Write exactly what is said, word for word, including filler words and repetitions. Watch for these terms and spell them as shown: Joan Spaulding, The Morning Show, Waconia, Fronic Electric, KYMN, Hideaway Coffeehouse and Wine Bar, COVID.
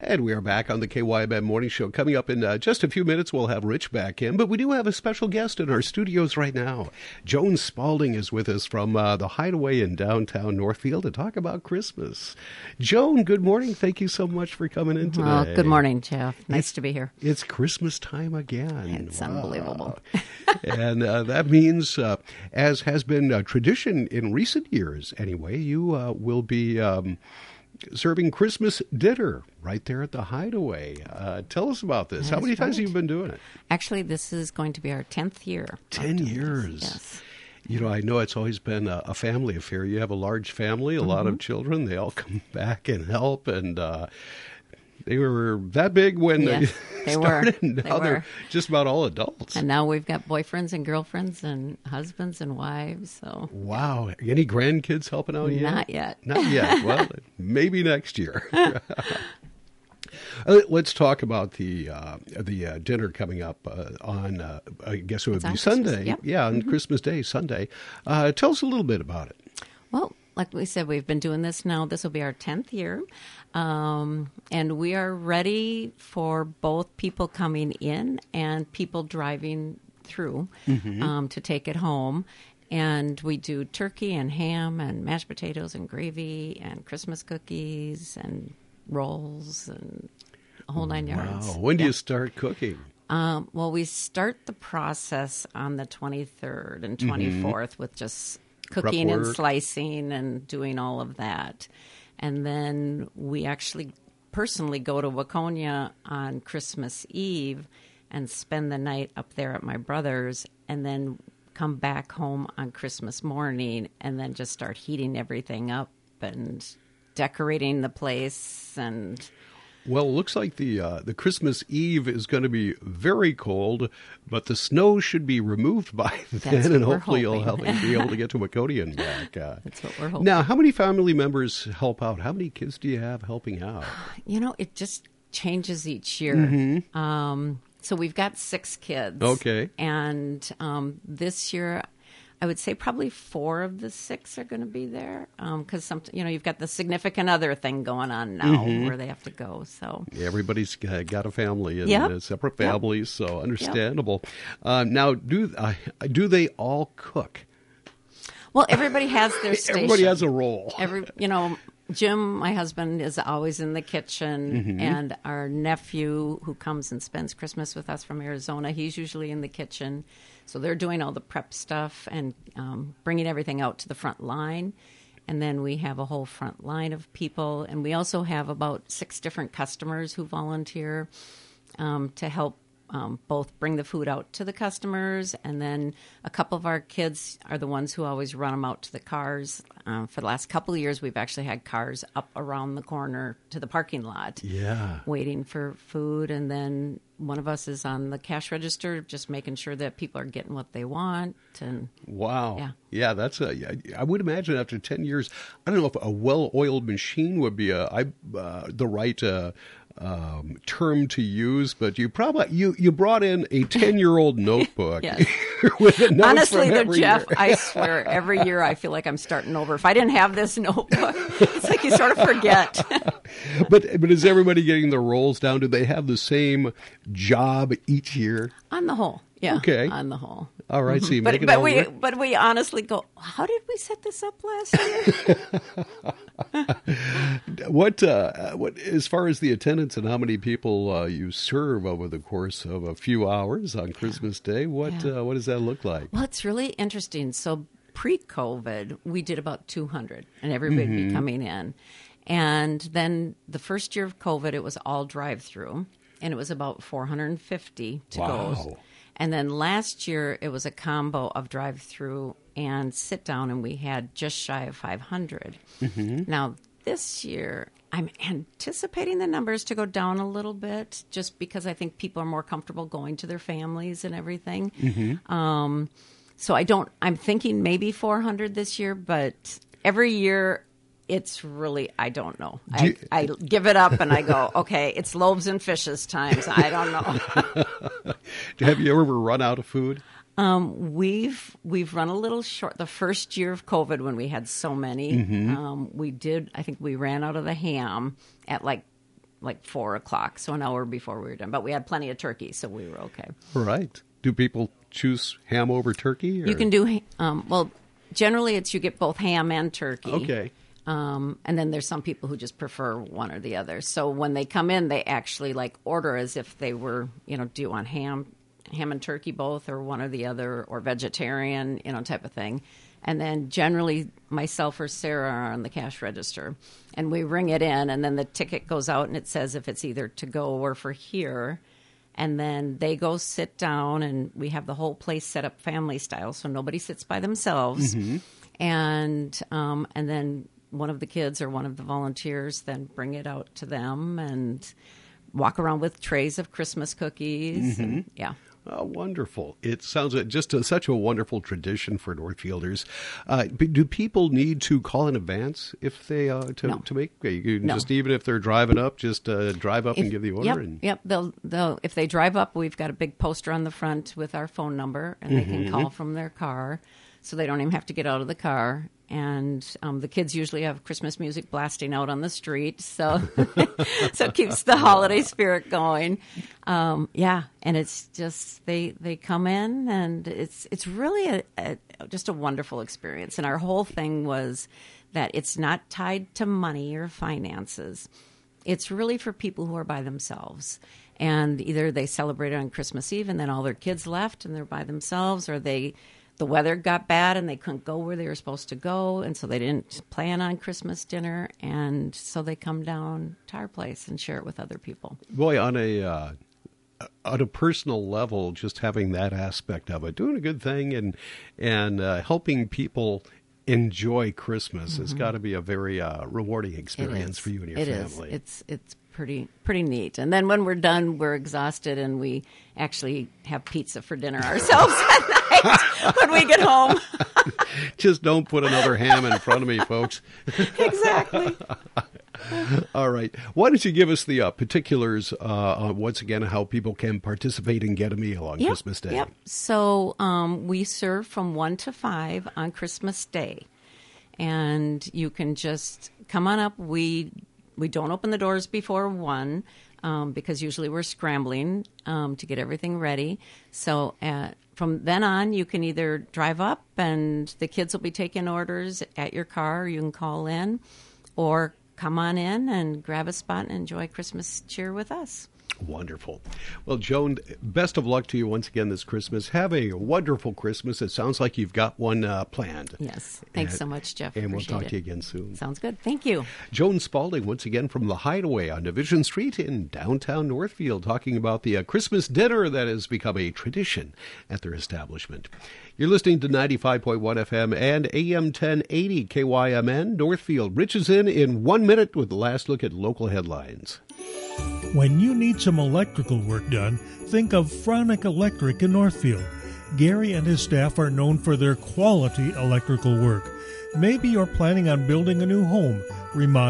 And we are back on the K Y M N Morning Show. Coming up in uh, just a few minutes, we'll have Rich back in. But we do have a special guest in our studios right now. Joan Spaulding is with us from uh, the Hideaway in downtown Northfield to talk about Christmas. Joan, good morning. Thank you so much for coming in today. Well, good morning, Jeff. Nice it's, to be here. It's Christmas time again. It's wow. unbelievable. And uh, that means, uh, as has been uh, tradition in recent years anyway, you uh, will be... Um, serving Christmas dinner right there at the Hideaway. Uh, tell us about this. That How many right. times have you been doing it? Actually, this is going to be our tenth year. Ten years. This. Yes. You know, I know it's always been a, a family affair. You have a large family, a mm-hmm. lot of children. They all come back and help, and uh, they were that big when yes, they, they started. Were. Now they they're were. just about all adults. And now we've got boyfriends and girlfriends and husbands and wives. So wow. Any grandkids helping out yet? Not yet. Not yet. Well, maybe next year. Let's talk about the uh, the uh, dinner coming up uh, on, uh, I guess it would it's be Sunday. Yep. Yeah, on mm-hmm. Christmas Day, Sunday. Uh, tell us a little bit about it. Well, like we said, we've been doing this now. This will be our tenth year. Um, and we are ready for both people coming in and people driving through mm-hmm. um, to take it home. And we do turkey and ham and mashed potatoes and gravy and Christmas cookies and rolls and a whole nine wow. yards. When do yeah. you start cooking? Um, well, we start the process on the twenty-third and twenty-fourth mm-hmm. with just cooking and slicing and doing all of that. And then we actually personally go to Waconia on Christmas Eve and spend the night up there at my brother's and then come back home on Christmas morning and then just start heating everything up and decorating the place and... Well, it looks like the uh, the Christmas Eve is going to be very cold, but the snow should be removed by then, and hopefully you'll help be able to get to Waconia and back. Uh, That's what we're hoping. Now, how many family members help out? How many kids do you have helping out? You know, it just changes each year. Mm-hmm. Um, so we've got six kids. Okay. And um, this year... I would say probably four of the six are going to be there because um, some, you know, you've got the significant other thing going on now mm-hmm. where they have to go. So everybody's got a family and yep. separate families, yep. so understandable. Yep. Uh, now, do uh, do they all cook? Well, everybody has their station. Everybody has a role. Every, you know, Jim, my husband, is always in the kitchen, mm-hmm. and our nephew who comes and spends Christmas with us from Arizona, he's usually in the kitchen. So they're doing all the prep stuff and um, bringing everything out to the front line. And then we have a whole front line of people. And we also have about six different customers who volunteer um, to help um, both bring the food out to the customers. And then a couple of our kids are the ones who always run them out to the cars. Um, for the last couple of years, we've actually had cars up around the corner to the parking lot. Yeah. Waiting for food. And then... one of us is on the cash register, just making sure that people are getting what they want. And wow. Yeah, yeah that's a, I would imagine after ten years, I don't know if a well-oiled machine would be a, I, uh, the right uh, um, term to use, but you probably, you, you brought in a ten-year-old notebook. with notes Honestly, though, Jeff, year. I swear, every year I feel like I'm starting over. If I didn't have this notebook, it's like you sort of forget. But but is everybody getting the roles down? Do they have the same job each year? On the whole, yeah. Okay. On the whole. All right. So you make but, it but all we work? But we honestly go, how did we set this up last year? What uh, what as far as the attendance and how many people uh, you serve over the course of a few hours on Christmas Day, what yeah. uh, what does that look like? Well, it's really interesting. So pre-COVID, we did about two hundred, and everybody mm-hmm. would be coming in. And then the first year of COVID, it was all drive-through, and it was about four hundred fifty to-goes. Wow. And then last year, it was a combo of drive-through and sit-down, and we had just shy of five hundred. Mm-hmm. Now, this year, I'm anticipating the numbers to go down a little bit just because I think people are more comfortable going to their families and everything. Mm-hmm. Um, so I don't, I'm thinking maybe four hundred this year, but every year... it's really, I don't know. I, do you, I give it up and I go, okay, it's loaves and fishes times. I don't know. Have you ever run out of food? Um, we've we've run a little short. The first year of COVID when we had so many, mm-hmm. um, we did, I think we ran out of the ham at like like four o'clock, so an hour before we were done. But we had plenty of turkey, so we were okay. Right. Do people choose ham over turkey? Or? You can do, um, well, generally it's you get both ham and turkey. Okay. Um, and then there's some people who just prefer one or the other. So when they come in, they actually like order as if they were, you know, do you want ham, ham and turkey both, or one or the other, or vegetarian, you know, type of thing. And then generally myself or Sarah are on the cash register, and we ring it in, and then the ticket goes out, and it says if it's either to go or for here. And then they go sit down, and we have the whole place set up family style, so nobody sits by themselves. Mm-hmm. And um, and then one of the kids or one of the volunteers then bring it out to them and walk around with trays of Christmas cookies. Mm-hmm. And, yeah. Oh, wonderful. It sounds just a, such a wonderful tradition for Northfielders. Uh, do people need to call in advance if they uh, to, no. to make? You no. Just even if they're driving up, just uh, drive up if, and give the order? Yep, and... yep. They'll, they'll, if they drive up, we've got a big poster on the front with our phone number, and they mm-hmm. can call from their car, so they don't even have to get out of the car. And um, the kids usually have Christmas music blasting out on the street, so so it keeps the holiday spirit going. Um, yeah, and it's just they they come in, and it's it's really a, a, just a wonderful experience. And our whole thing was that it's not tied to money or finances. It's really for people who are by themselves. And either they celebrate on Christmas Eve, and then all their kids left, and they're by themselves, or they... The weather got bad, and they couldn't go where they were supposed to go, and so they didn't plan on Christmas dinner, and so they come down to our place and share it with other people. Boy, on a uh, on a personal level, just having that aspect of it, doing a good thing and and uh, helping people enjoy Christmas mm-hmm. has got to be a very uh, rewarding experience for you and your it family. Is. It's it's pretty pretty neat. And then when we're done, we're exhausted, and we actually have pizza for dinner ourselves. When we get home. Just don't put another ham in front of me, folks. Exactly. All right. Why don't you give us the uh, particulars, uh, on, once again, how people can participate and get a meal on yep, Christmas Day. Yep. So um, we serve from one to five on Christmas Day. And you can just come on up. We we don't open the doors before one um, because usually we're scrambling um, to get everything ready. So at From then on, you can either drive up, and the kids will be taking orders at your car, or you can call in, or come on in and grab a spot and enjoy Christmas cheer with us. Wonderful. Well, Joan, best of luck to you once again this Christmas. Have a wonderful Christmas. It sounds like you've got one uh, planned. Yes. Thanks and, so much, Jeff. And Appreciate we'll talk it. to you again soon. Sounds good. Thank you. Joan Spaulding, once again from the Hideaway on Division Street in downtown Northfield, talking about the uh, Christmas dinner that has become a tradition at their establishment. You're listening to ninety-five point one F M and A M ten eighty K Y M N. Northfield riches in in one minute with the last look at local headlines. When you need some electrical work done, think of Fronic Electric in Northfield. Gary and his staff are known for their quality electrical work. Maybe you're planning on building a new home, remodeling.